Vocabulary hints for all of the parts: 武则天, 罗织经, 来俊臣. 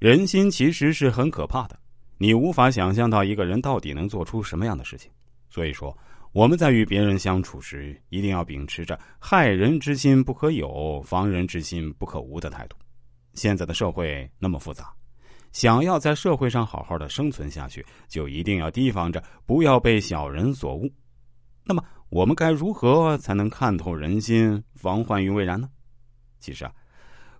人心其实是很可怕的，你无法想象到一个人到底能做出什么样的事情。所以说，我们在与别人相处时，一定要秉持着害人之心不可有，防人之心不可无的态度。现在的社会那么复杂，想要在社会上好好的生存下去，就一定要提防着不要被小人所误。那么我们该如何才能看透人心，防患于未然呢？其实啊，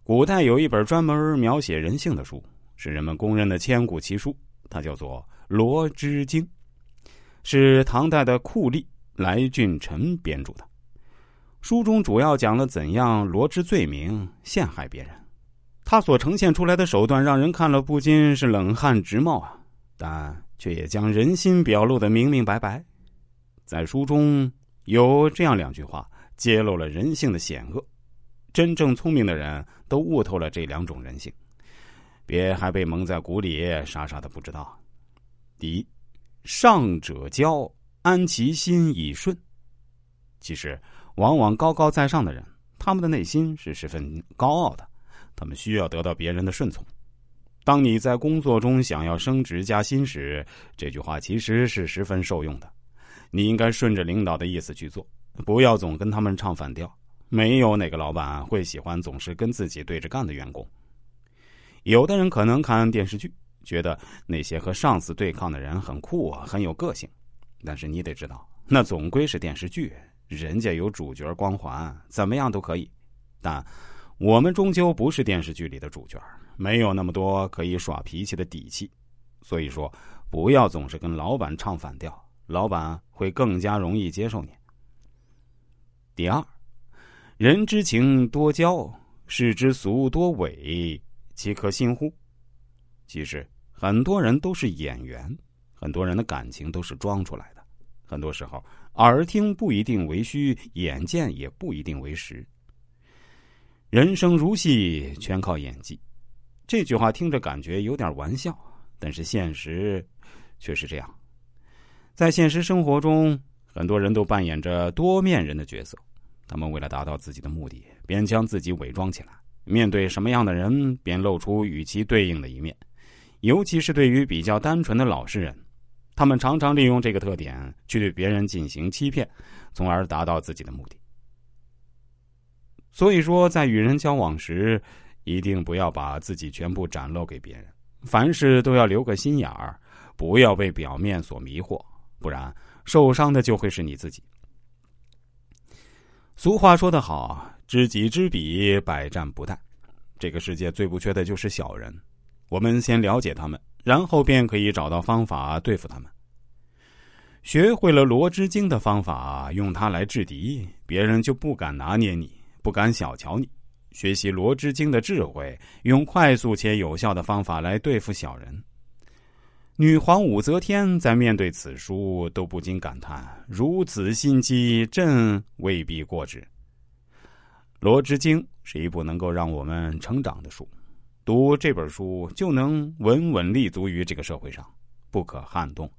古代有一本专门描写人性的书，是人们公认的千古奇书，它叫做《罗织经》，是唐代的酷吏来俊臣编著的。书中主要讲了怎样罗织罪名陷害别人，他所呈现出来的手段让人看了不禁是冷汗直冒啊，但却也将人心表露的明明白白。在书中有这样两句话，揭露了人性的险恶。真正聪明的人都悟透了这两种人性，别还被蒙在鼓里傻傻的不知道。第一，上者骄，安其心以顺。其实往往高高在上的人，他们的内心是十分高傲的，他们需要得到别人的顺从。当你在工作中想要升职加薪时，这句话其实是十分受用的。你应该顺着领导的意思去做，不要总跟他们唱反调。没有哪个老板会喜欢总是跟自己对着干的员工。有的人可能看电视剧，觉得那些和上司对抗的人很酷啊，很有个性。但是你得知道，那总归是电视剧，人家有主角光环，怎么样都可以。但我们终究不是电视剧里的主角，没有那么多可以耍脾气的底气。所以说，不要总是跟老板唱反调，老板会更加容易接受你。第二，人之情多骄，士之俗多伪，其可信乎？其实很多人都是演员，很多人的感情都是装出来的。很多时候，耳听不一定为虚，眼见也不一定为实。人生如戏，全靠演技。这句话听着感觉有点玩笑，但是现实却是这样。在现实生活中，很多人都扮演着多面人的角色。他们为了达到自己的目的，便将自己伪装起来，面对什么样的人，便露出与其对应的一面。尤其是对于比较单纯的老实人，他们常常利用这个特点去对别人进行欺骗，从而达到自己的目的。所以说，在与人交往时，一定不要把自己全部展露给别人，凡事都要留个心眼儿，不要被表面所迷惑，不然受伤的就会是你自己。俗话说得好，知己知彼，百战不殆。这个世界最不缺的就是小人，我们先了解他们，然后便可以找到方法对付他们。学会了罗织经的方法，用它来制敌，别人就不敢拿捏你，不敢小瞧你。学习罗织经的智慧，用快速且有效的方法来对付小人。女皇武则天在面对此书都不禁感叹，如此心机，朕未必过之。《罗织经》是一部能够让我们成长的书，读这本书就能稳稳立足于这个社会上，不可撼动，